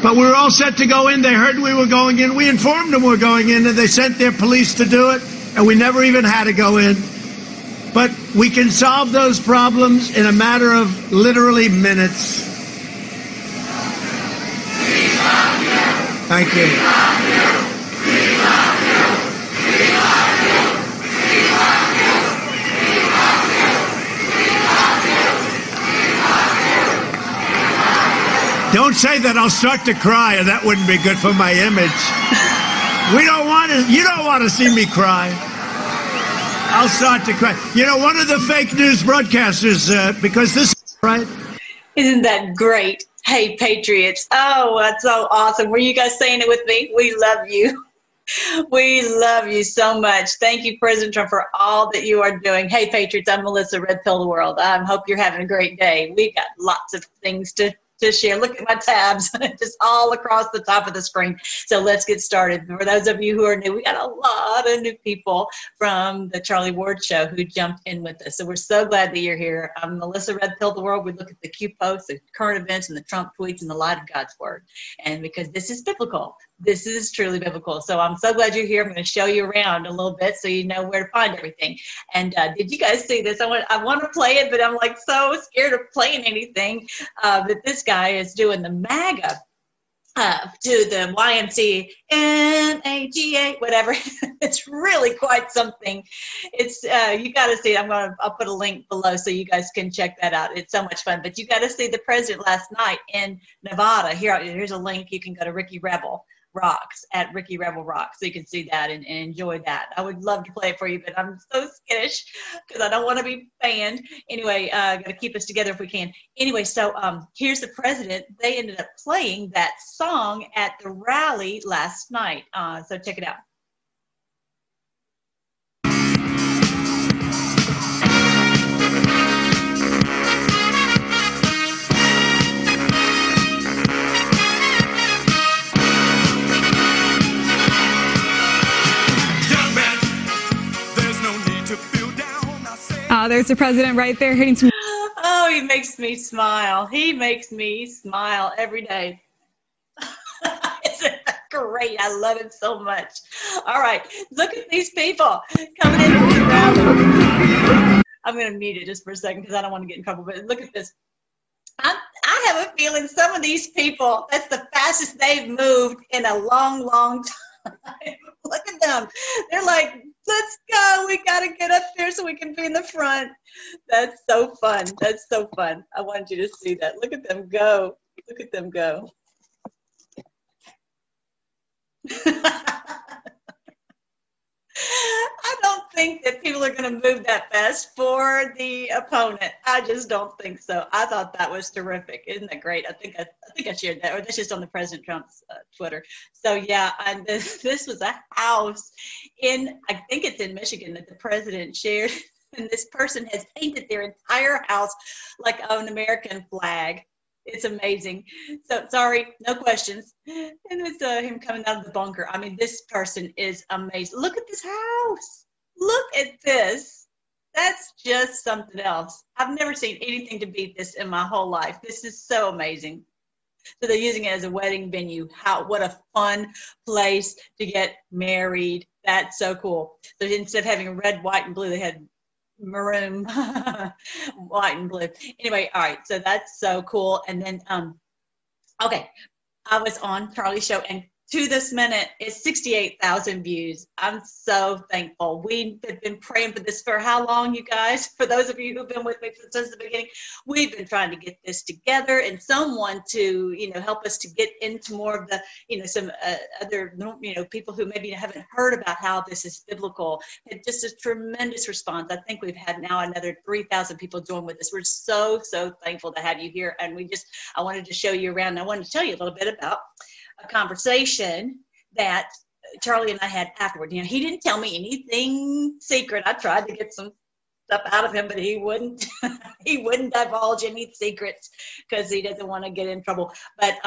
But we were all set to go in. They heard we were going in. We informed them we were going in, and they sent their police to do it, and we never even had to go in. But we can solve those problems in a matter of literally minutes. Thank you. Don't say that, I'll start to cry, and that wouldn't be good for my image. We don't want to, you don't want to see me cry. I'll start to cry. You know, one of the fake news broadcasters, because this is right. Isn't that great? Hey, Patriots. Oh, that's so awesome. Were you guys saying it with me? We love you. We love you so much. Thank you, President Trump, for all that you are doing. Hey, Patriots, I'm Melissa Red Pill the World. I hope you're having a great day. We've got lots of things to share. Look at my tabs, just all across the top of the screen. So let's get started. For those of you who are new, we got a lot of new people from the Charlie Ward show who jumped in with us. So we're so glad that you're here. I'm Melissa Red Pill the World. We look at the Q posts, the current events, and the Trump tweets and the light of God's word. And because this is biblical, this is truly biblical. So I'm so glad you're here. I'm going to show you around a little bit so you know where to find everything. And did you guys see this? I want to play it, but I'm like so scared of playing anything. But this guy is doing the MAGA to the YMCA, MAGA, whatever. It's really quite something. It's you got to see it. I'll put a link below so you guys can check that out. It's so much fun. But you got to see the president last night in Nevada. Here's a link. You can go to Ricky Rebel Rocks at Ricky Rebel Rocks, so you can see that and enjoy that. I would love to play it for you, but I'm so skittish because I don't want to be banned. Anyway, gotta keep us together if we can. Anyway, so here's the president. They ended up playing that song at the rally last night. So check it out. There's the president right there hitting some. Oh, he makes me smile. He makes me smile every day. Isn't that great? I love him so much. All right, look at these people coming in. I'm going to mute it just for a second because I don't want to get in trouble. But look at this. I have a feeling some of these people, that's the fastest they've moved in a long, long time. Look at them. They're like, let's go. We got to get up there so we can be in the front. That's so fun. That's so fun. I want you to see that. Look at them go. Look at them go. I don't think that people are going to move that fast for the opponent. I just don't think so. I thought that was terrific. Isn't that great? I think I shared that, or that's just on the President Trump's Twitter. So yeah, and this was a house in, I think it's in Michigan, that the president shared, and this person has painted their entire house like an American flag. It's amazing. So sorry, no questions. And it's him coming out of the bunker. I mean, this person is amazing. Look at this house. Look at this. That's just something else. I've never seen anything to beat this in my whole life. This is so amazing. So they're using it as a wedding venue. What a fun place to get married. That's so cool. So instead of having red, white, and blue, they had maroon, white and blue. Anyway, all right, so that's so cool. And then okay, I was on Charlie's show, and to this minute it's 68,000 views. I'm so thankful. We've been praying for this for how long, you guys? For those of you who've been with me since the beginning, we've been trying to get this together and someone to, you know, help us to get into more of the, you know, some other, you know, people who maybe haven't heard about how this is biblical. And just a tremendous response. I think we've had now another 3,000 people join with us. We're so, so thankful to have you here. And I wanted to show you around. And I wanted to tell you a little bit about a conversation that Charlie and I had afterward. You know, he didn't tell me anything secret. I tried to get some stuff out of him, but he wouldn't. He wouldn't divulge any secrets because he doesn't want to get in trouble. But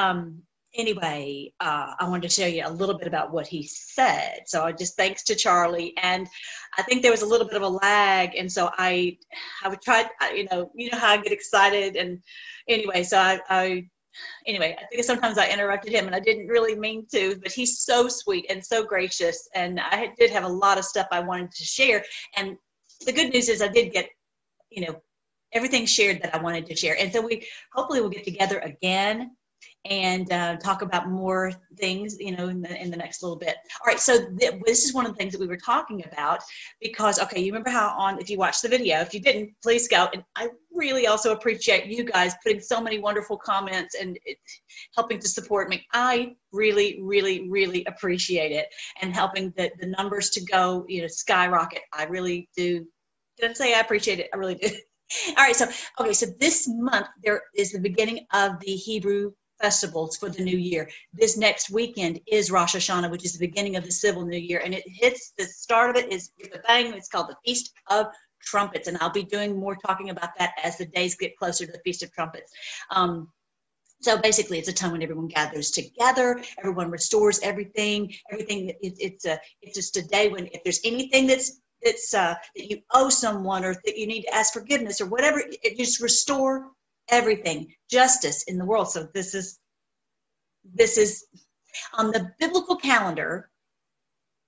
anyway, I wanted to show you a little bit about what he said. So thanks to Charlie, and I think there was a little bit of a lag, and so I would try. You know how I get excited, and anyway, so I anyway, I think sometimes I interrupted him and I didn't really mean to, but he's so sweet and so gracious. And I did have a lot of stuff I wanted to share. And the good news is I did get, you know, everything shared that I wanted to share. And so we hopefully we'll get together again and talk about more things, you know, in the next little bit. All right, so this is one of the things that we were talking about because, okay, you remember how on, if you watched the video, if you didn't, please go. And I really also appreciate you guys putting so many wonderful comments and helping to support me. I really, really, really appreciate it and helping the numbers to go, you know, skyrocket. I really do. Did I say I appreciate it? I really do. All right, so, okay, so this month there is the beginning of the Hebrew festivals for the new year. This next weekend is Rosh Hashanah, which is the beginning of the civil new year, and it hits the start of it is the bang. It's called the Feast of Trumpets, and I'll be doing more talking about that as the days get closer to the Feast of Trumpets. So basically, it's a time when everyone gathers together, everyone restores everything. It's just a day when if there's anything that you owe someone or that you need to ask forgiveness or whatever, it just restore everything, justice in the world. So this is on the biblical calendar.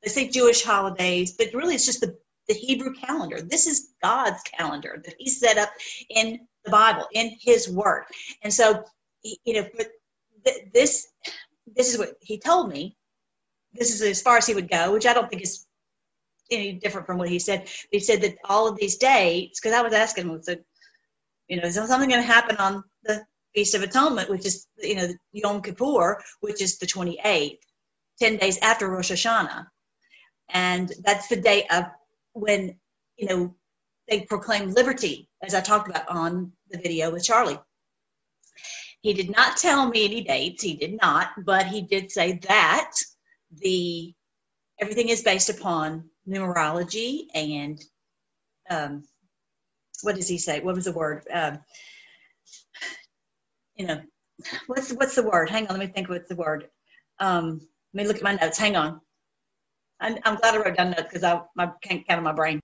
They say Jewish holidays, but really it's just the Hebrew calendar. This is God's calendar that he set up in the Bible, in his word. And so, you know, but this is what he told me. This is as far as he would go, which I don't think is any different from what he said. He said that all of these dates, because I was asking him, so, you know, is something going to happen on the Feast of Atonement, which is, you know, Yom Kippur, which is the 28th, 10 days after Rosh Hashanah. And that's the day of when, you know, they proclaim liberty, as I talked about on the video with Charlie. He did not tell me any dates. He did not. But he did say that everything is based upon numerology and what does he say? What was the word? You know, what's the word? Hang on, let me think. What's the word? Let me look at my notes. Hang on. I'm glad I wrote down notes because I can't count on my brain.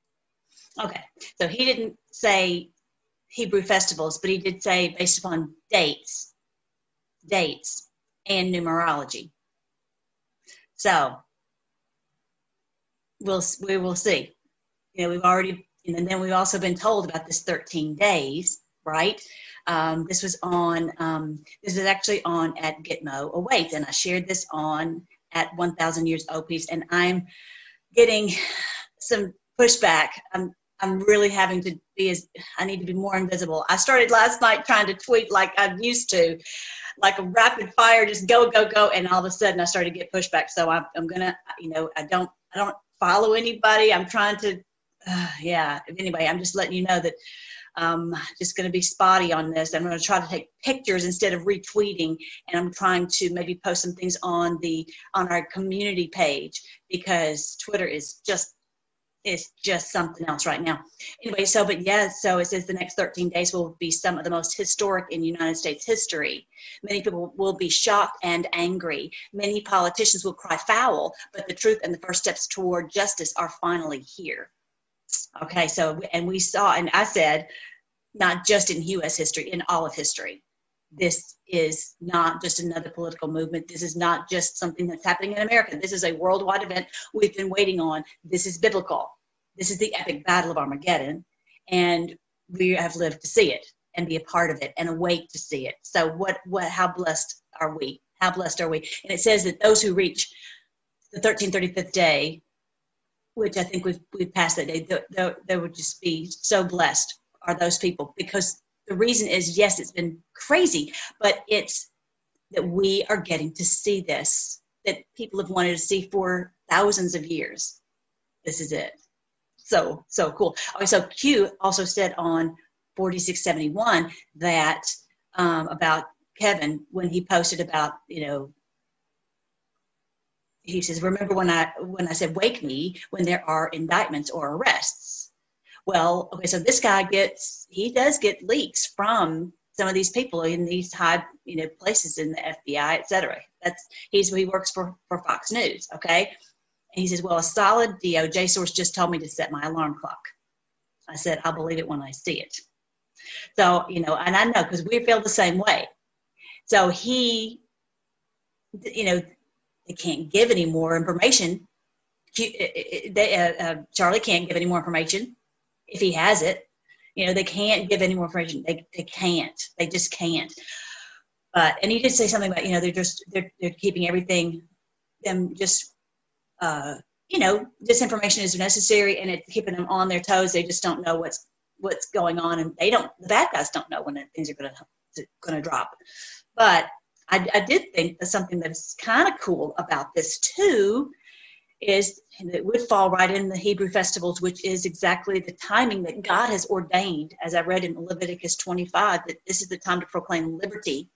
Okay, so he didn't say Hebrew festivals, but he did say based upon dates, and numerology. So we will see. You know, we've already. And then we've also been told about this 13 days, right? This is actually on at Gitmo Awake, and I shared this on at 1000 Years Opiece, and I'm getting some pushback. I'm really having to I need to be more invisible. I started last night trying to tweet like I used to, like a rapid fire, just go, go, go. And all of a sudden I started to get pushback. So I'm going to, you know, I don't follow anybody. I'm trying to, yeah. Anyway, I'm just letting you know that I'm just going to be spotty on this. I'm going to try to take pictures instead of retweeting, and I'm trying to maybe post some things on our community page because Twitter is just something else right now. Anyway, so but yeah, so it says the next 13 days will be some of the most historic in United States history. Many people will be shocked and angry. Many politicians will cry foul, but the truth and the first steps toward justice are finally here. Okay, so, and we saw, and I said, not just in U.S. history, in all of history. This is not just another political movement. This is not just something that's happening in America. This is a worldwide event we've been waiting on. This is biblical. This is the epic battle of Armageddon, and we have lived to see it and be a part of it and awake to see it. So how blessed are we? How blessed are we? And it says that those who reach the 1335th day, which I think we've passed that day, they would just be so blessed are those people, because the reason is, yes, it's been crazy, but it's that we are getting to see this, that people have wanted to see for thousands of years. This is it. So cool. Okay, so Q also said on 4671 that about Kevin, when he posted about, you know, he says, remember when I said, wake me when there are indictments or arrests. Well, okay, so this guy does get leaks from some of these people in these high, you know, places in the FBI, et cetera. He works for Fox News, okay? And he says, well, a solid DOJ source just told me to set my alarm clock. I said, I'll believe it when I see it. So, you know, and I know because we feel the same way. So he, you know, they can't give any more information. Charlie can't give any more information if he has it. You know, they can't give any more information. They can't. They just can't. But, and he did say something about, you know, they're keeping everything, them just, you know, disinformation is necessary, and it's keeping them on their toes. They just don't know what's going on, and they don't, the bad guys don't know when things are going to drop. But I did think that something that's kind of cool about this too is it would fall right in the Hebrew festivals, which is exactly the timing that God has ordained. As I read in Leviticus 25, that this is the time to proclaim liberty,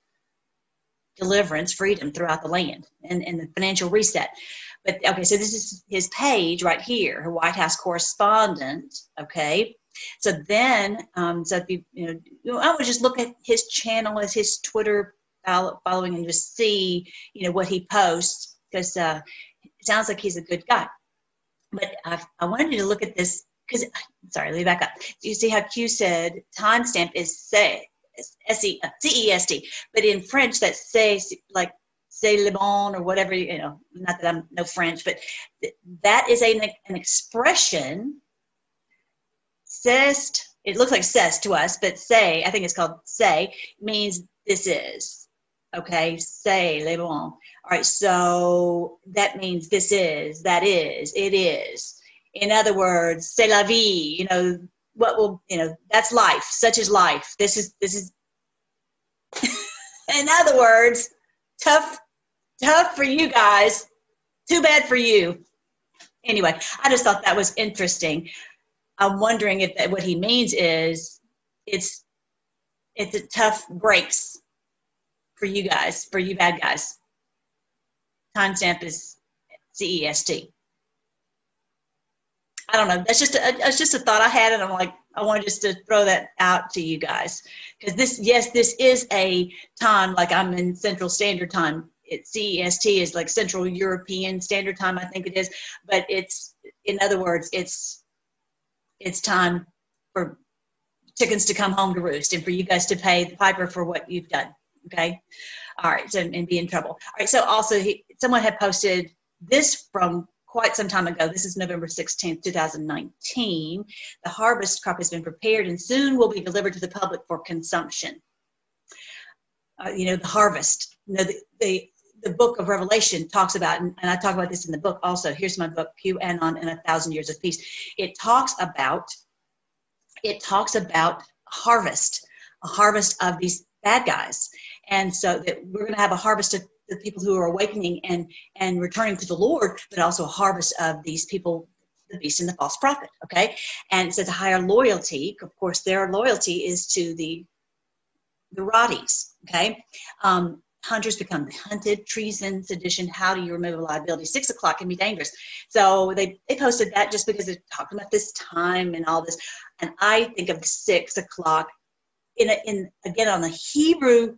deliverance, freedom throughout the land, and the financial reset. But okay, so this is his page right here, her White House correspondent. Okay, so then, so if you, you know, I would just look at his channel, as his Twitter following, and just see, you know, what he posts, because it sounds like he's a good guy. But I wanted you to look at this, because, sorry, let me back up. Do you see how Q said timestamp is say? C-E-S-T, but in French that's say, like c'est le bon or whatever, you know, not that I'm no French, but that is an expression. Cest, it looks like cest to us, but say, I think it's called say, means this is, okay, c'est le bon. All right, so that means this is, that is, it is. In other words, c'est la vie, you know, what will, you know, that's life, such is life. This is, in other words, tough for you guys, too bad for you. Anyway, I just thought that was interesting. I'm wondering if that, what he means is it's a tough breaks for you guys, for you bad guys. Timestamp is C-E-S-T. I don't know. That's just a thought I had, and I'm like, I wanted just to throw that out to you guys, because this, yes, this is a time, like I'm in Central Standard Time. It's CEST is like Central European Standard Time, I think it is. But it's, in other words, it's time for chickens to come home to roost, and for you guys to pay the piper for what you've done. Okay, all right, so, and be in trouble. All right, so also someone had posted this from quite some time ago. This is November 16th, 2019. The harvest crop has been prepared and soon will be delivered to the public for consumption. You know, the harvest. You know, the book of Revelation talks about, and I talk about this in the book also. Here's my book, QAnon and a Thousand Years of Peace. It talks about harvest, a harvest of these bad guys. And so that we're going to have a harvest of the people who are awakening and returning to the Lord, but also a harvest of these people, the beast and the false prophet, okay? And it says a higher loyalty, of course, their loyalty is to the Roddies, okay? Hunters become the hunted, treason, sedition, how do you remove a liability? 6 o'clock can be dangerous. So they posted that just because they're talking about this time and all this. And I think of 6 o'clock, again, on the Hebrew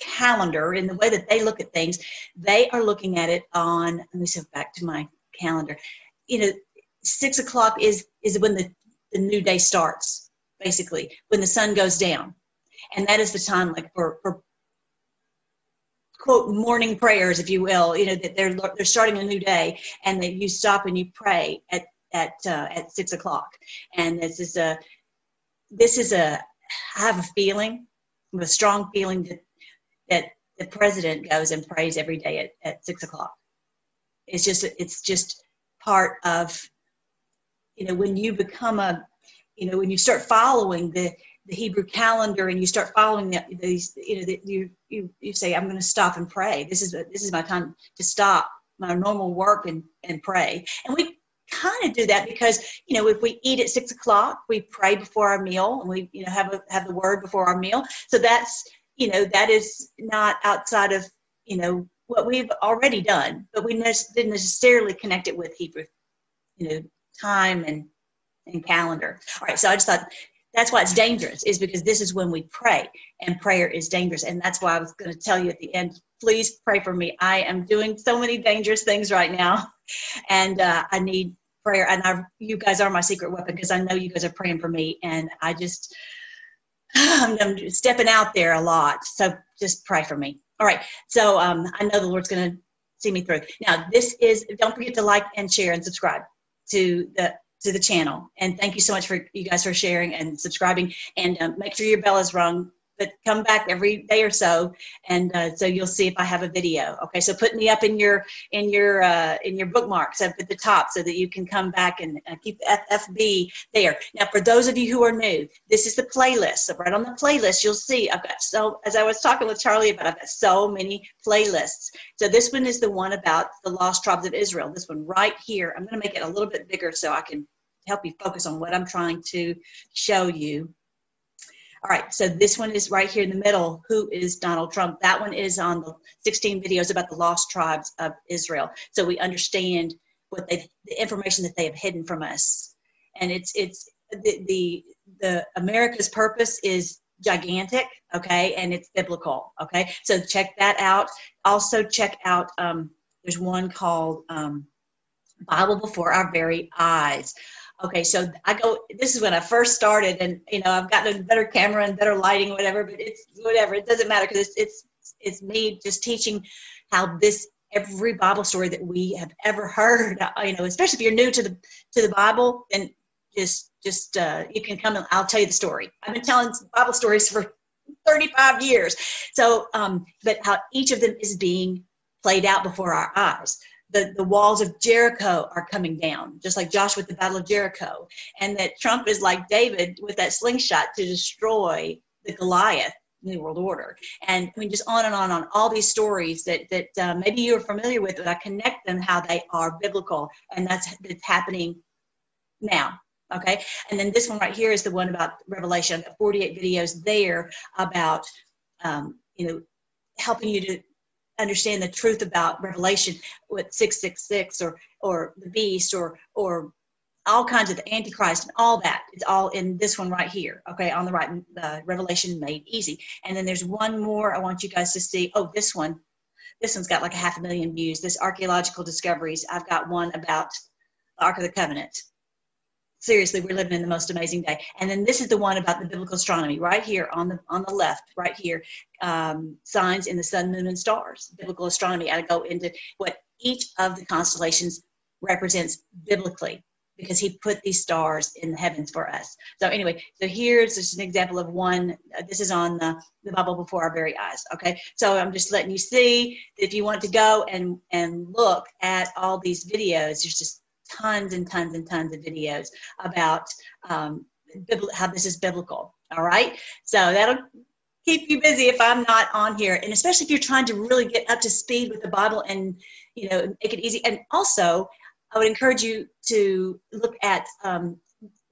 calendar, in the way that they look at things, they are looking at it on, let me go back to my calendar, you know, 6 o'clock is when the new day starts, basically, when the sun goes down. And that is the time, like, for quote, morning prayers, if you will, you know, that they're starting a new day, and that you stop and you pray at 6 o'clock. And this is a, I have a feeling, with a strong feeling that the president goes and prays every day at 6 o'clock. It's just part of, you know, when you become when you start following the Hebrew calendar, and you start following these, you know, that you say, I'm going to stop and pray. This is my time to stop my normal work and pray. And we kind of do that because, you know, if we eat at 6 o'clock, we pray before our meal, and we, you know, have the word before our meal. So that's, you know, that is not outside of, you know, what we've already done, but we didn't necessarily connect it with Hebrew, you know, time and calendar. All right, so I just thought that's why it's dangerous, is because this is when we pray, and prayer is dangerous. And that's why I was going to tell you at the end, please pray for me. I am doing so many dangerous things right now, and I need prayer, and you guys are my secret weapon, because I know you guys are praying for me, and I'm stepping out there a lot. So just pray for me. All right. So I know the Lord's going to see me through. Now, this is, don't forget to like and share and subscribe to the channel. And thank you so much for you guys for sharing and subscribing, and make sure your bell is rung, but come back every day or so. And so you'll see if I have a video. Okay. So put me up in your bookmarks up at the top so that you can come back and keep FFB there. Now, for those of you who are new, this is the playlist. So right on the playlist, you'll see I've got so, as I was talking with Charlie about, I've got so many playlists. So this one is the one about the lost tribes of Israel. This one right here, I'm going to make it a little bit bigger so I can help you focus on what I'm trying to show you. All right, so this one is right here in the middle, Who is Donald Trump? That one is on the 16 videos about the lost tribes of Israel. So we understand what they've, the information that they have hidden from us. And the America's purpose is gigantic, okay? And it's biblical, okay? So check that out. Also check out, there's one called Bible Before Our Very Eyes. Okay, so I go, this is when I first started, and, you know, I've gotten a better camera and better lighting, whatever, but it's whatever. It doesn't matter because it's me just teaching how this, every Bible story that we have ever heard, you know, especially if you're new to the Bible, then just you can come and I'll tell you the story. I've been telling Bible stories for 35 years. So, but how each of them is being played out before our eyes. The walls of Jericho are coming down, just like Joshua at the Battle of Jericho. And that Trump is like David with that slingshot to destroy the Goliath New World Order. And I mean, just on and on and on, all these stories that maybe you're familiar with, but I connect them how they are biblical. And that's happening now. Okay. And then this one right here is the one about Revelation. I've got 48 videos there about, you know, helping you to understand the truth about Revelation with 666 or the beast or all kinds of the Antichrist and all that. It's all in this one right here. Okay. On the right, Revelation Made Easy. And then there's one more I want you guys to see. Oh, this one, this one's got like 500,000 views. This archaeological discoveries. I've got one about the Ark of the Covenant. Seriously, we're living in the most amazing day. And then this is the one about the biblical astronomy right here on the left, right here, signs in the sun, moon, and stars, biblical astronomy. I go into what each of the constellations represents biblically because he put these stars in the heavens for us. So anyway, so here's just an example of one. This is on the Bible Before Our Very Eyes, okay? So I'm just letting you see if you want to go and look at all these videos. There's just tons and tons and tons of videos about how this is biblical. All right. So that'll keep you busy if I'm not on here. And especially if you're trying to really get up to speed with the Bible and, you know, make it easy. And also I would encourage you to look at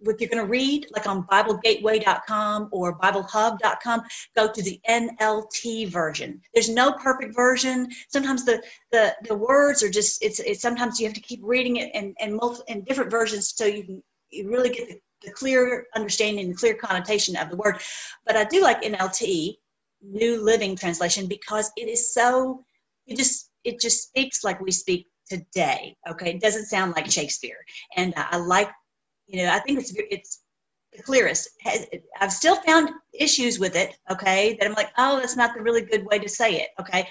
what you're going to read, like on BibleGateway.com or BibleHub.com, go to the NLT version. There's no perfect version. Sometimes the words are just, it's sometimes you have to keep reading it and different versions so you can really get the clear understanding and the clear connotation of the word. But I do like NLT, New Living Translation, because it is so, it just speaks like we speak today. Okay. It doesn't sound like Shakespeare. And I like, you know, I think it's the clearest. I've still found issues with it, okay, that I'm like, oh, that's not the really good way to say it, okay?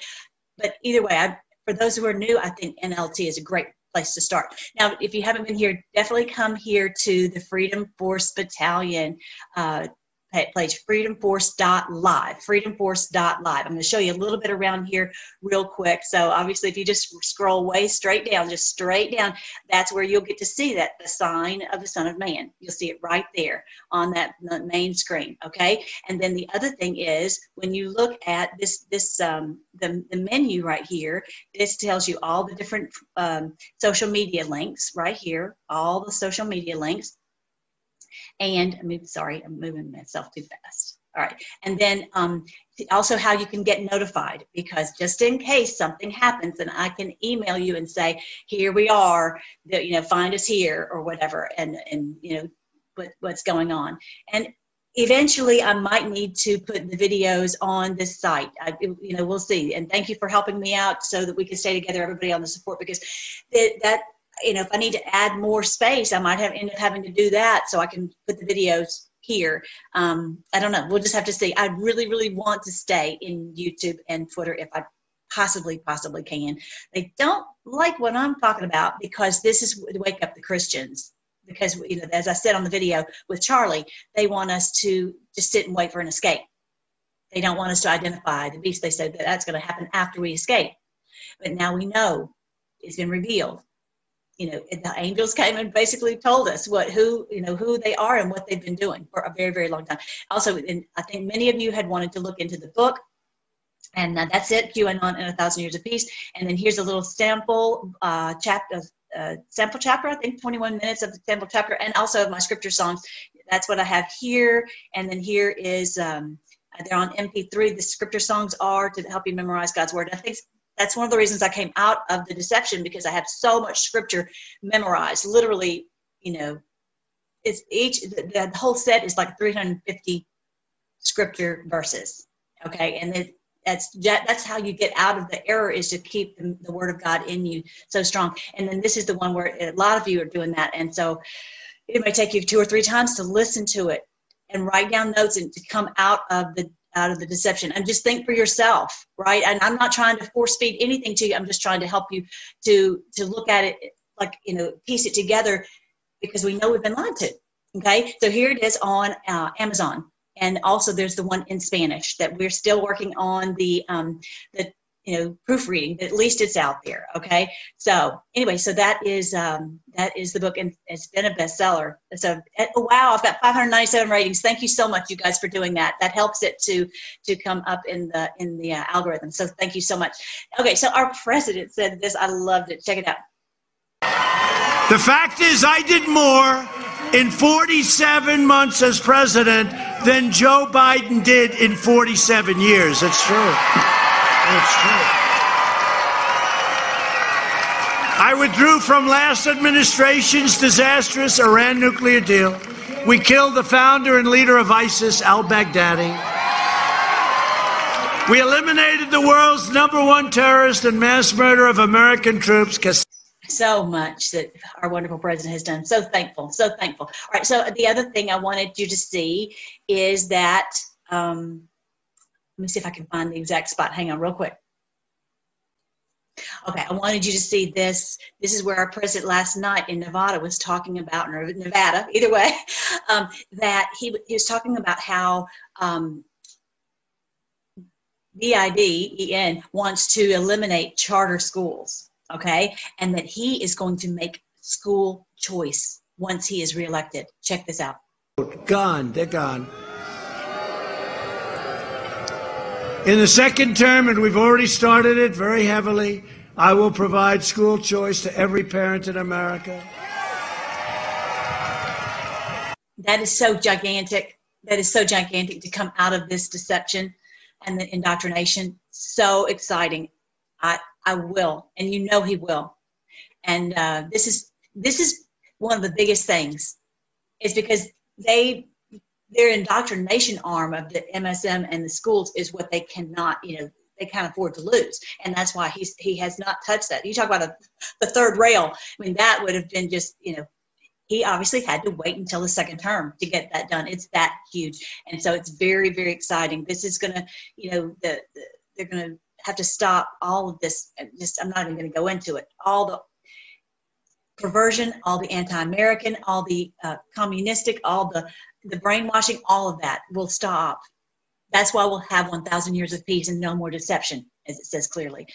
But either way, for those who are new, I think NLT is a great place to start. Now, if you haven't been here, definitely come here to the Freedom Force Battalion page, freedomforce.live, freedomforce.live. I'm going to show you a little bit around here real quick. So obviously if you just scroll way straight down, just straight down, that's where you'll get to see that the sign of the Son of Man. You'll see it right there on that main screen. Okay. And then the other thing is when you look at the menu right here, this tells you all the different social media links right here, all the social media links. And I'm moving myself too fast. All right. And then also how you can get notified, because just in case something happens and I can email you and say, here we are, you know, find us here or whatever. And you know, what's going on. And eventually I might need to put the videos on this site. You know, we'll see. And thank you for helping me out so that we can stay together, everybody on the support, because that you know, if I need to add more space, I might end up having to do that so I can put the videos here. I don't know. We'll just have to see. I really, really want to stay in YouTube and Twitter if I possibly can. They don't like what I'm talking about because this is to wake up the Christians. Because, you know, as I said on the video with Charlie, they want us to just sit and wait for an escape. They don't want us to identify the beast. They said that that's going to happen after we escape. But now we know it's been revealed. You know, the angels came and basically told us who they are and what they've been doing for a very, very long time. Also, and I think many of you had wanted to look into the book. And that's it, QAnon and a Thousand Years of Peace. And then here's a little sample chapter. Sample chapter, I think 21 minutes of the sample chapter, and also of my scripture songs. That's what I have here. And then here is, they're on MP3. The scripture songs are to help you memorize God's word. I think that's one of the reasons I came out of the deception, because I have so much scripture memorized. Literally, you know, it's the whole set is like 350 scripture verses. Okay. And then That's how you get out of the error, is to keep the word of God in you so strong. And then this is the one where a lot of you are doing that. And so it may take you 2 or 3 times to listen to it and write down notes and to come out of the deception. And just think for yourself, right? And I'm not trying to force feed anything to you. I'm just trying to help you to look at it, like, you know, piece it together, because we know we've been lied to. Okay. So here it is on Amazon. And also, there's the one in Spanish that we're still working on the proofreading, but at least it's out there. Okay. So anyway, so that is the book, and it's been a bestseller. So wow, I've got 597 ratings. Thank you so much, you guys, for doing that. That helps it to come up in the algorithm. So thank you so much. Okay. So our president said this. I loved it. Check it out. The fact is, I did more in 47 months as president than Joe Biden did in 47 years. It's true. It's true. I withdrew from last administration's disastrous Iran nuclear deal. We killed the founder and leader of ISIS, al-Baghdadi. We eliminated the world's #1 terrorist and mass murderer of American troops, Qasem. So much that our wonderful president has done. So thankful, so thankful. All right, so the other thing I wanted you to see is that, let me see if I can find the exact spot. Hang on real quick. Okay, I wanted you to see this. This is where our president last night in Nevada was talking about, or Nevada, either way, that he was talking about how Biden wants to eliminate charter schools. Okay, and that he is going to make school choice once he is reelected. Check this out. Gone, they're gone. In the second term, and we've already started it very heavily, I will provide school choice to every parent in America. That is so gigantic. That is so gigantic to come out of this deception and the indoctrination. So exciting. I will, and you know he will. And this is one of the biggest things, is because their indoctrination arm of the MSM and the schools is what they cannot, you know, they can't afford to lose. And that's why he has not touched that. You talk about the third rail. I mean, that would have been just, you know, he obviously had to wait until the second term to get that done. It's that huge. And so it's very, very exciting. This is going to, you know, they're going to have to stop all of this. I'm not even going to go into it. All the perversion, all the anti-American, all the communistic, all the brainwashing, all of that will stop. That's why we'll have 1,000 years of peace and no more deception, as it says clearly.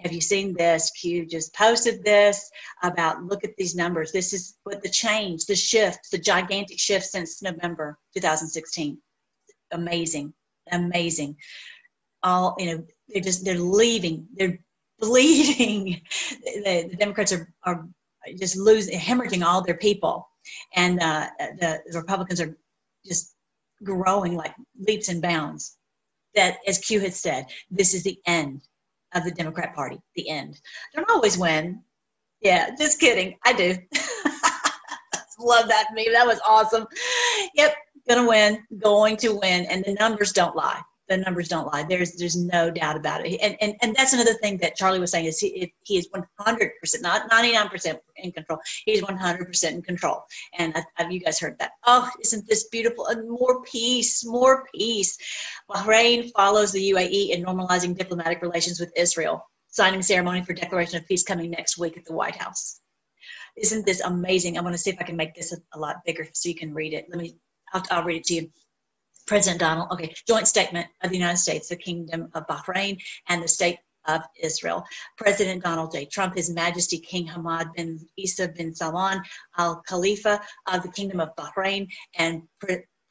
Have you seen this? Q just posted this about, look at these numbers. This is what the change, the shift, the gigantic shift since November 2016. Amazing, amazing. All, you know, they're leaving, they're bleeding. The Democrats are just losing, hemorrhaging all their people. And the Republicans are just growing like leaps and bounds. That, as Q had said, this is the end of the Democrat Party, the end. I don't always win. Yeah, just kidding. I do. Love that meme. That was awesome. Yep, going to win. And the numbers don't lie. The numbers don't lie. There's no doubt about it. And that's another thing that Charlie was saying is he is 100%, not 99% in control. He's 100% in control. And you guys heard that. Oh, isn't this beautiful? And more peace, more peace. Bahrain follows the UAE in normalizing diplomatic relations with Israel. Signing ceremony for Declaration of Peace coming next week at the White House. Isn't this amazing? I want to see if I can make this a lot bigger so you can read it. I'll read it to you. President Donald, okay, joint statement of the United States, the Kingdom of Bahrain, and the State of Israel. President Donald J. Trump, His Majesty King Hamad bin Isa bin Salman Al Khalifa of the Kingdom of Bahrain, and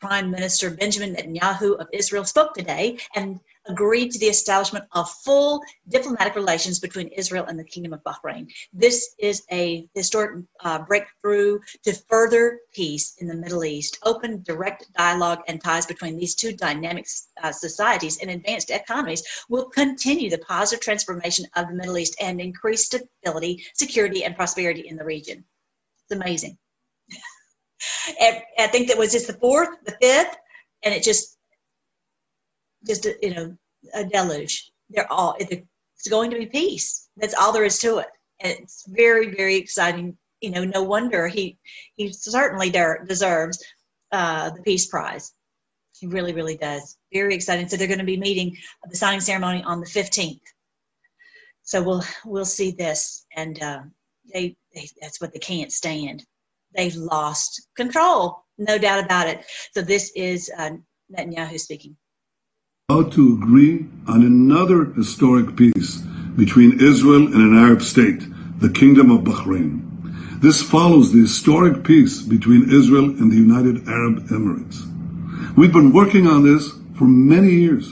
Prime Minister Benjamin Netanyahu of Israel spoke today and agreed to the establishment of full diplomatic relations between Israel and the Kingdom of Bahrain. This is a historic breakthrough to further peace in the Middle East, open direct dialogue and ties between these two dynamic societies and advanced economies will continue the positive transformation of the Middle East and increase stability, security, and prosperity in the region. It's amazing. I think that was just the fourth, the fifth, and it just you know, a deluge. They're all, it's going to be peace. That's all there is to it. And it's very, very exciting. You know, no wonder he certainly deserves the Peace Prize. He really, really does. Very exciting. So they're going to be meeting the signing ceremony on the 15th. So we'll see this, and they that's what they can't stand. They've lost control, no doubt about it. So this is Netanyahu speaking. How to agree on another historic peace between Israel and an Arab state, the Kingdom of Bahrain. This follows the historic peace between Israel and the United Arab Emirates. We've been working on this for many years,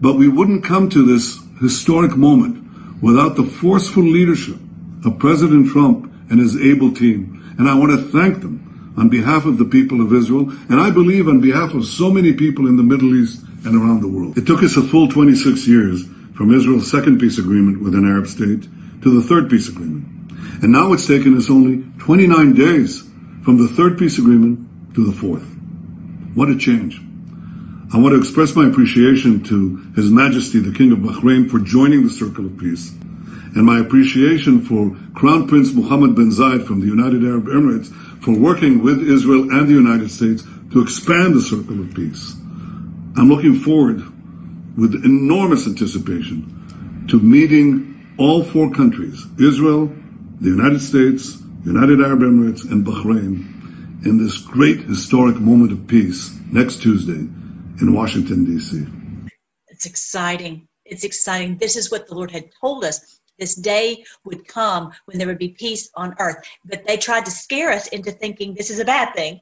but we wouldn't come to this historic moment without the forceful leadership of President Trump and his able team. And I want to thank them on behalf of the people of Israel, and I believe on behalf of so many people in the Middle East and around the world. It took us a full 26 years from Israel's second peace agreement with an Arab state to the third peace agreement. And now it's taken us only 29 days from the third peace agreement to the fourth. What a change. I want to express my appreciation to His Majesty the King of Bahrain for joining the Circle of Peace, and my appreciation for Crown Prince Mohammed bin Zayed from the United Arab Emirates for working with Israel and the United States to expand the Circle of Peace. I'm looking forward with enormous anticipation to meeting all four countries, Israel, the United States, United Arab Emirates, and Bahrain, in this great historic moment of peace next Tuesday in Washington, D.C. It's exciting. It's exciting. This is what the Lord had told us. This day would come when there would be peace on earth. But they tried to scare us into thinking this is a bad thing.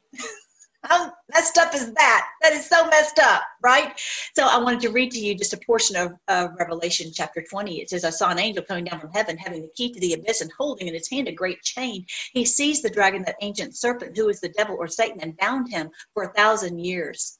How messed up is that? That is so messed up, right? So I wanted to read to you just a portion of Revelation chapter 20. It says, I saw an angel coming down from heaven, having the key to the abyss and holding in his hand a great chain. He seized the dragon, that ancient serpent, who is the devil or Satan, and bound him for 1,000 years.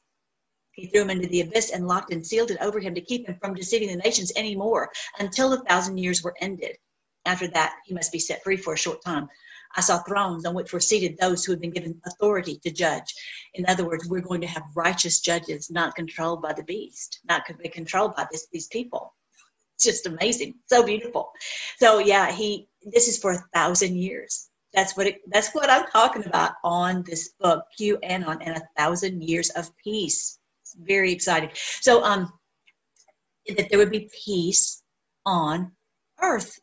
He threw him into the abyss and locked and sealed it over him to keep him from deceiving the nations anymore until the 1,000 years were ended. After that, he must be set free for a short time. I saw thrones on which were seated those who had been given authority to judge. In other words, we're going to have righteous judges, not controlled by the beast, not controlled by these people. It's just amazing. So beautiful. So yeah, this is for 1,000 years. That's what I'm talking about on this book, QAnon and a 1,000 Years of Peace. Very exciting. So that there would be peace on earth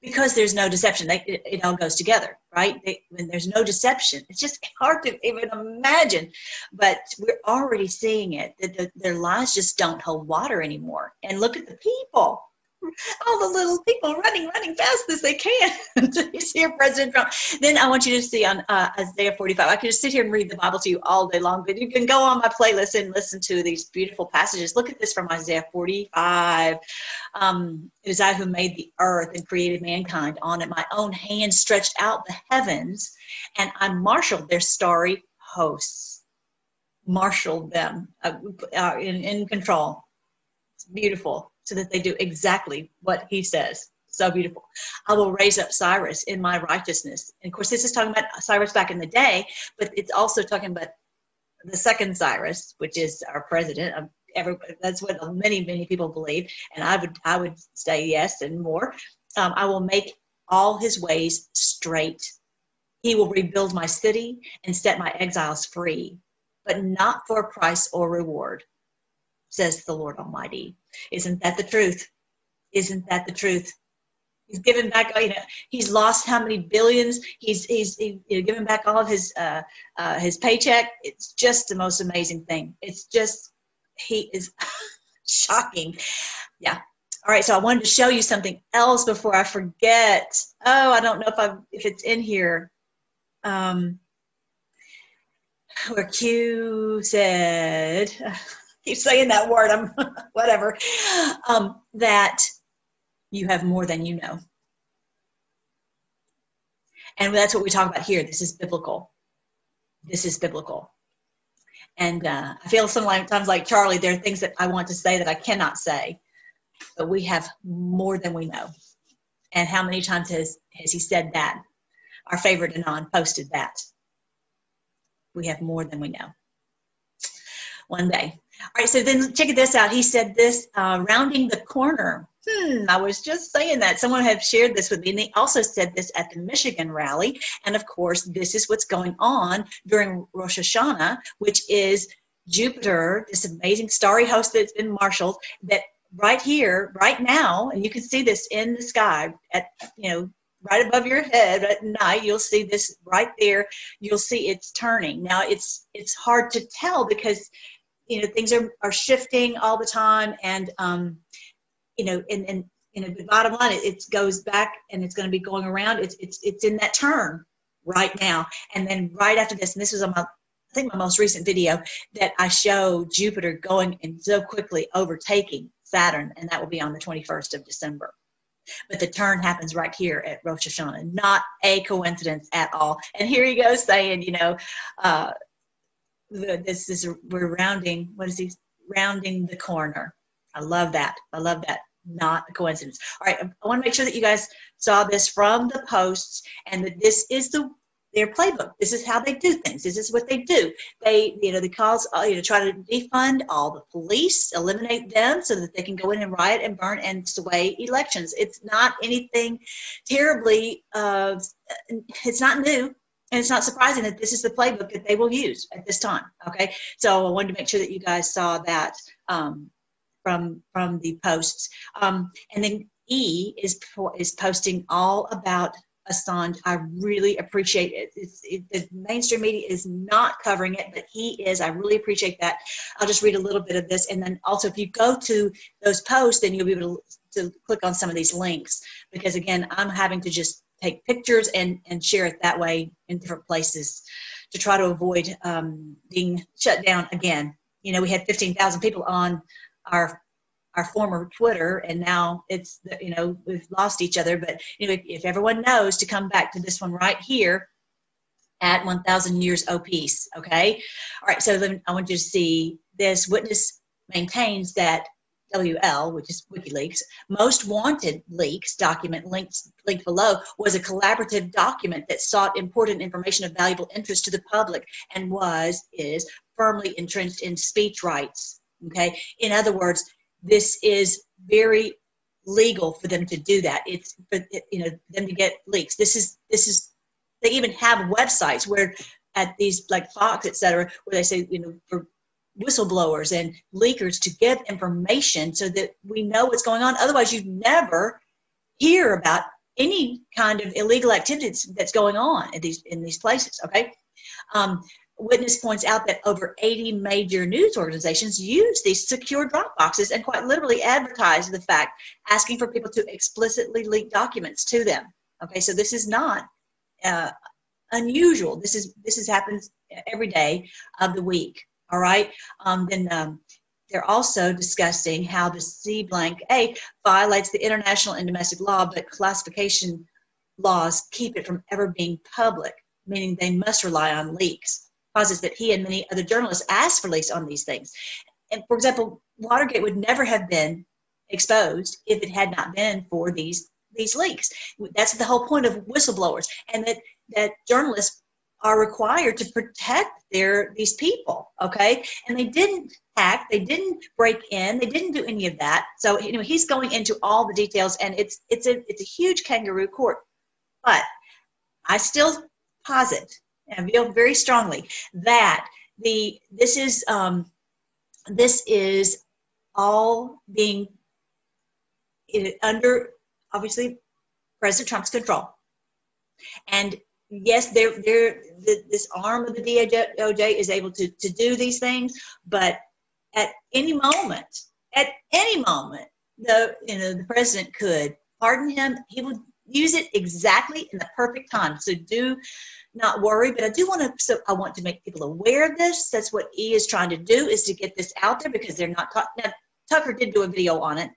because there's no deception. It all goes together, right? When there's no deception, it's just hard to even imagine, but we're already seeing it, that their lies just don't hold water anymore. And look at the people, all the little people running fast as they can. You see President Trump. Then I want you to see on Isaiah 45. I could just sit here and read the Bible to you all day long, but you can go on my playlist and listen to these beautiful passages. Look at this from Isaiah 45. It is I who made the earth and created mankind on it. My own hand stretched out the heavens, and I marshaled their starry hosts. Marshaled them in control. It's beautiful. So that they do exactly what he says. So beautiful. I will raise up Cyrus in my righteousness. And of course, this is talking about Cyrus back in the day, but it's also talking about the second Cyrus, which is our president, that's what many people believe, and I would say yes and more. I will make all his ways straight. He will rebuild my city and set my exiles free, but not for a price or reward, says the Lord Almighty. Isn't that the truth? Isn't that the truth? He's given back, you know, he's lost how many billions. He's given back all of his paycheck. It's just the most amazing thing. It's just, he is shocking. Yeah. All right. So I wanted to show you something else before I forget. Oh, I don't know if it's in here. Where Q said, I keep saying that word. I'm whatever. That you have more than you know. And that's what we talk about here. This is biblical. This is biblical. And I feel sometimes like Charlie, there are things that I want to say that I cannot say, but we have more than we know. And how many times has he said that? Our favorite Anon posted that. We have more than we know. One day. All right, so then check this out. He said this, rounding the corner. I was just saying that. Someone had shared this with me, and they also said this at the Michigan rally. And, of course, this is what's going on during Rosh Hashanah, which is Jupiter, this amazing starry host that's been marshaled, that right here, right now, and you can see this in the sky at, you know, right above your head at night, you'll see this right there. You'll see it's turning. Now, it's hard to tell because, you know, things are shifting all the time, and you know, and the bottom line, it goes back, and it's going to be going around. It's in that turn right now, and then right after this. And this was on my, I think my most recent video that I show Jupiter going and so quickly overtaking Saturn, and that will be on the 21st of December. But the turn happens right here at Rosh Hashanah. Not a coincidence at all. And here he goes saying, you know, we're rounding. What is he? Rounding the corner. I love that. I love that. Not a coincidence. All right. I want to make sure that you guys saw this from the posts, and that this is their playbook. This is how they do things. This is what they do. They, you know, they cause, you know, try to defund all the police, eliminate them so that they can go in and riot and burn and sway elections. It's not anything terribly, it's not new. And it's not surprising that this is the playbook that they will use at this time. Okay. So I wanted to make sure that you guys saw that, from the posts. And then E is posting all about Assange. I really appreciate it. The mainstream media is not covering it, but he is. I really appreciate that. I'll just read a little bit of this. And then also, if you go to those posts, then you'll be able to click on some of these links, because again, I'm having to just take pictures and share it that way in different places to try to avoid being shut down again. You know, we had 15,000 people on our former Twitter, and now it's, you know, we've lost each other. But anyway, if everyone knows to come back to this one right here at 1000 Years Opiece, okay? All right, so then I want you to see this. Witness maintains that WL, which is WikiLeaks, most wanted leaks document linked below was a collaborative document that sought important information of valuable interest to the public and is firmly entrenched in speech rights. Okay. In other words, this is very legal for them to do that. It's for, you know, them to get leaks. This is they even have websites where at these like Fox, etc., where they say, you know, for whistleblowers and leakers to get information so that we know what's going on. Otherwise, you'd never hear about any kind of illegal activities that's going on at in these places. Okay. Witness points out that over 80 major news organizations use these secure drop boxes and quite literally advertise the fact, asking for people to explicitly leak documents to them. Okay, so this is not unusual. This happens every day of the week. All right. Then they're also discussing how the C-blank-A violates the international and domestic law, but classification laws keep it from ever being public, meaning they must rely on leaks. Causes that he and many other journalists asked for leaks on these things. And for example, Watergate would never have been exposed if it had not been for these leaks. That's the whole point of whistleblowers, and that journalists are required to protect these people, okay? And they didn't hack, they didn't break in, they didn't do any of that. So, you know, he's going into all the details, and it's a huge kangaroo court. But I still posit, and I feel very strongly, that this is all being under, obviously, President Trump's control. And yes, this arm of the DOJ is able to do these things, but at any moment, the president could pardon him. He would use it exactly in the perfect time. So do not worry. But I do want to. So I want to make people aware of this. That's what E is trying to do, is to get this out there, because they're not talking. Now, Tucker did do a video on it.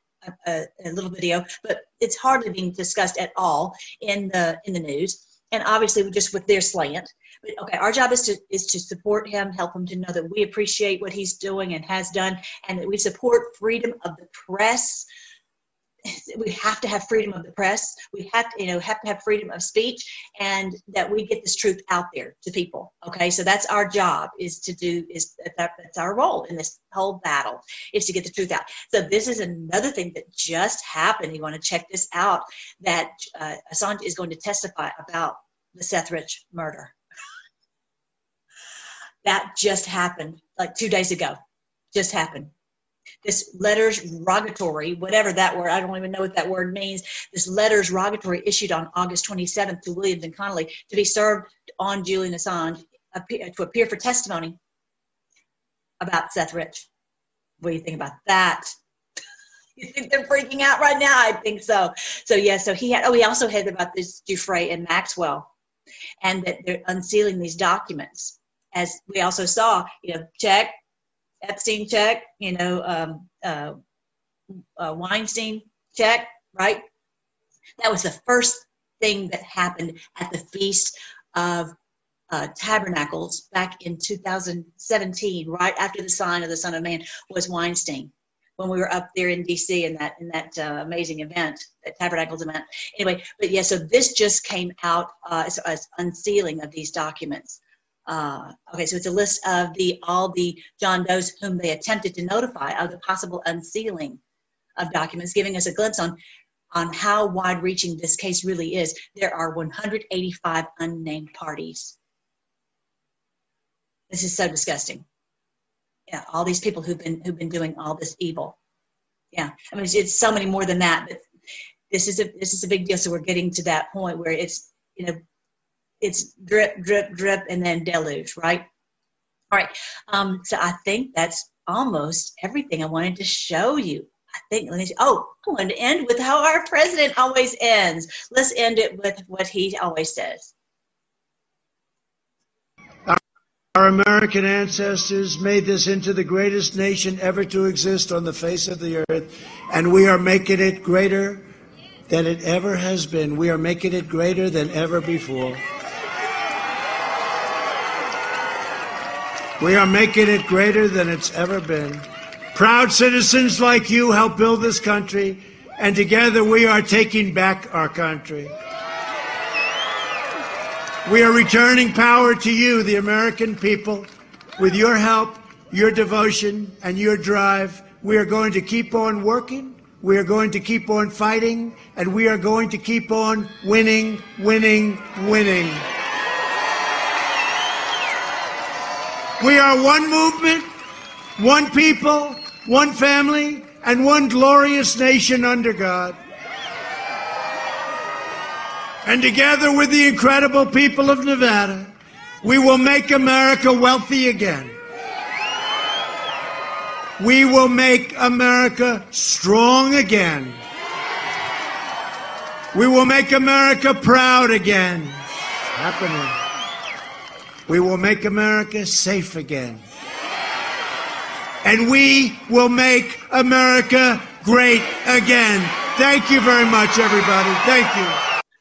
A little video, but it's hardly being discussed at all in the news. And obviously, just with their slant. But okay, our job is to support him, help him to know that we appreciate what he's doing and has done, and that we support freedom of the press. We have to have freedom of the press. We have to have freedom of speech, and that we get this truth out there to people. Okay, so that's our job, that's our role in this whole battle, is to get the truth out. So this is another thing that just happened. You want to check this out, that Assange is going to testify about the Seth Rich murder. That just happened like 2 days ago. Just happened. This letters rogatory, whatever that word, I don't even know what that word means. This letters rogatory issued on August 27th to Williams and Connolly to be served on Julian Assange to appear for testimony about Seth Rich. What do you think about that? You think they're freaking out right now? I think so. So yeah, so he also had about this Dufresne and Maxwell, and that they're unsealing these documents. As we also saw, check, Epstein check, Weinstein check, right? That was the first thing that happened at the Feast of Tabernacles back in 2017, right after the sign of the Son of Man, was Weinstein, when we were up there in D.C. in that amazing event, that Tabernacles event. Anyway, but yeah, so this just came out as unsealing of these documents. Okay, so it's a list of all the John Does whom they attempted to notify of the possible unsealing of documents, giving us a glimpse on how wide-reaching this case really is. There are 185 unnamed parties. This is so disgusting. Yeah, all these people who've been doing all this evil. Yeah, I mean it's so many more than that. But this is a big deal. So we're getting to that point where it's It's drip, drip, drip, and then deluge, right? All right. So I think that's almost everything I wanted to show you. I wanted to end with how our president always ends. Let's end it with what he always says. Our American ancestors made this into the greatest nation ever to exist on the face of the earth, and we are making it greater than it ever has been. We are making it greater than ever before. We are making it greater than it's ever been. Proud citizens like you help build this country, and together we are taking back our country. We are returning power to you, the American people. With your help, your devotion, and your drive, we are going to keep on working, we are going to keep on fighting, and we are going to keep on winning, winning, winning. We are one movement, one people, one family, and one glorious nation under God. And together with the incredible people of Nevada, we will make America wealthy again. We will make America strong again. We will make America proud again. Happening. We will make America safe again. And we will make America great again. Thank you very much, everybody. Thank you.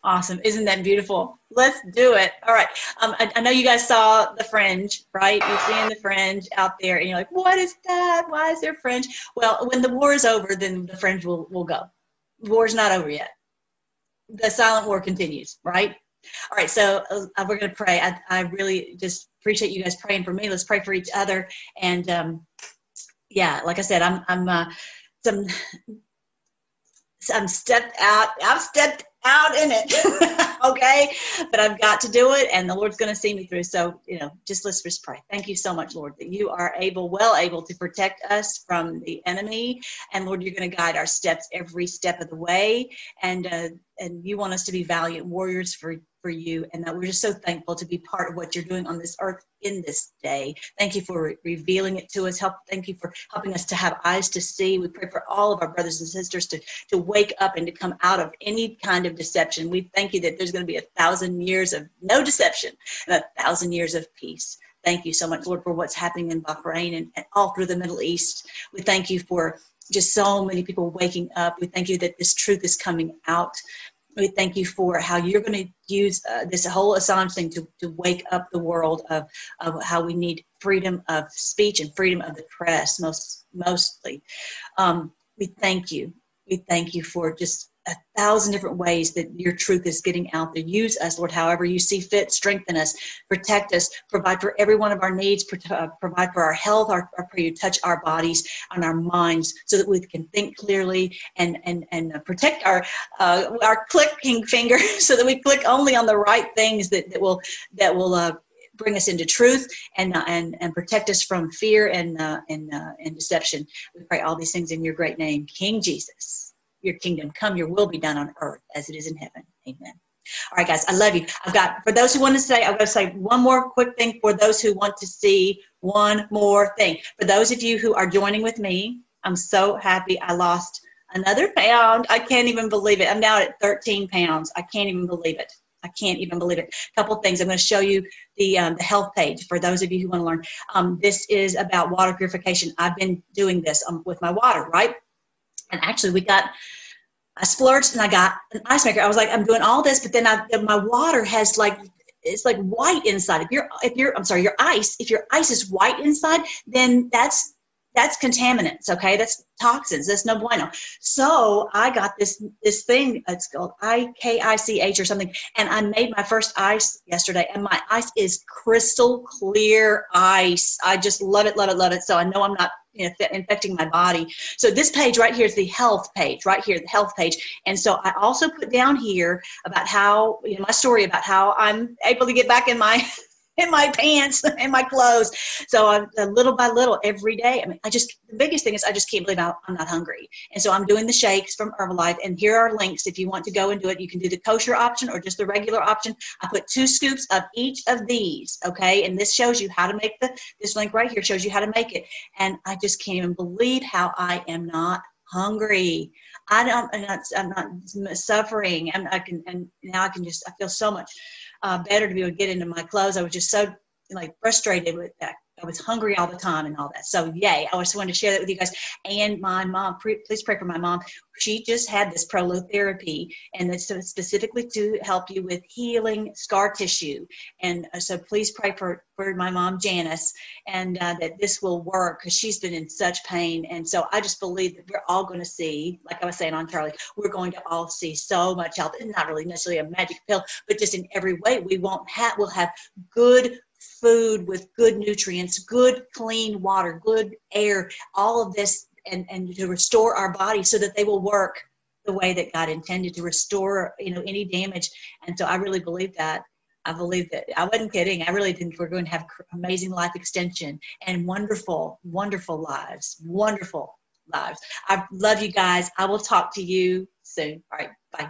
Awesome. Isn't that beautiful? Let's do it. All right. I know you guys saw the fringe, right? You're seeing the fringe out there, and you're like, what is that? Why is there fringe? Well, when the war is over, then the fringe will go. The war's not over yet. The silent war continues, right? All right, so we're going to pray. I really just appreciate you guys praying for me. Let's pray for each other. And yeah, like I said, I'm stepped out. I've stepped out in it, okay? But I've got to do it, and the Lord's going to see me through. So, you know, let's just pray. Thank you so much, Lord, that you are well able to protect us from the enemy. And, Lord, you're going to guide our steps every step of the way. And you want us to be valiant warriors for you, and that we're just so thankful to be part of what you're doing on this earth in this day. Thank you for revealing it to us. Thank you for helping us to have eyes to see. We pray for all of our brothers and sisters to wake up and to come out of any kind of deception. We thank you that there's going to be 1,000 years of no deception and 1,000 years of peace. Thank you so much, Lord, for what's happening in Bahrain and all through the Middle East. We thank you for just so many people waking up. We thank you that this truth is coming out. We thank you for how you're going to use this whole Assange thing to wake up the world of how we need freedom of speech and freedom of the press, mostly. We thank you. We thank you for just 1,000 different ways that your truth is getting out there. Use us, Lord, however you see fit. Strengthen us, protect us, provide for every one of our needs, provide for our health. I pray you touch our bodies and our minds so that we can think clearly and protect our clicking finger so that we click only on the right things that will bring us into truth and protect us from fear and deception. We pray all these things in your great name, King Jesus. Your kingdom come, your will be done on earth as it is in heaven. Amen. All right, guys, I love you. I've got to say one more quick thing for those who want to see one more thing. For those of you who are joining with me, I'm so happy I lost another pound. I can't even believe it. I'm now at 13 pounds. I can't even believe it. A couple things. I'm going to show you the health page for those of you who want to learn. This is about water purification. I've been doing this with my water, right? And actually I splurged and I got an ice maker. I was like, I'm doing all this, but then my water has it's like white inside. If your ice is white inside, then that's contaminants. Okay. That's toxins. That's no bueno. So I got this thing, it's called IKICH or something. And I made my first ice yesterday, and my ice is crystal clear ice. I just love it, love it, love it. So I know I'm not infecting my body. So this page right here is the health page, And so I also put down here about how, my story about how I'm able to get back in my pants and my clothes. So little by little every day. I mean, the biggest thing is I just can't believe I'm not hungry. And so I'm doing the shakes from Herbalife, and here are links. If you want to go and do it, you can do the kosher option or just the regular option. I put 2 scoops of each of these. Okay. And this shows you how to make this link right here shows you how to make it. And I just can't even believe how I am not hungry. I'm not suffering. I feel so much better to be able to get into my clothes. I was just so frustrated with that. I was hungry all the time and all that. So yay. I just wanted to share that with you guys. And my mom, please pray for my mom. She just had this prolotherapy, and it's specifically to help you with healing scar tissue. And so please pray for my mom, Janice, and that this will work, because she's been in such pain. And so I just believe that we're all going to see, like I was saying on Charlie, we're going to all see so much health. It's not really necessarily a magic pill, but just in every way we'll have good food with good nutrients, good clean water, good air, all of this, and to restore our body so that they will work the way that God intended to restore, any damage. And so I really believe that. I believe that. I wasn't kidding. I really think we're going to have amazing life extension and wonderful, wonderful lives, wonderful lives. I love you guys. I will talk to you soon. All right. Bye.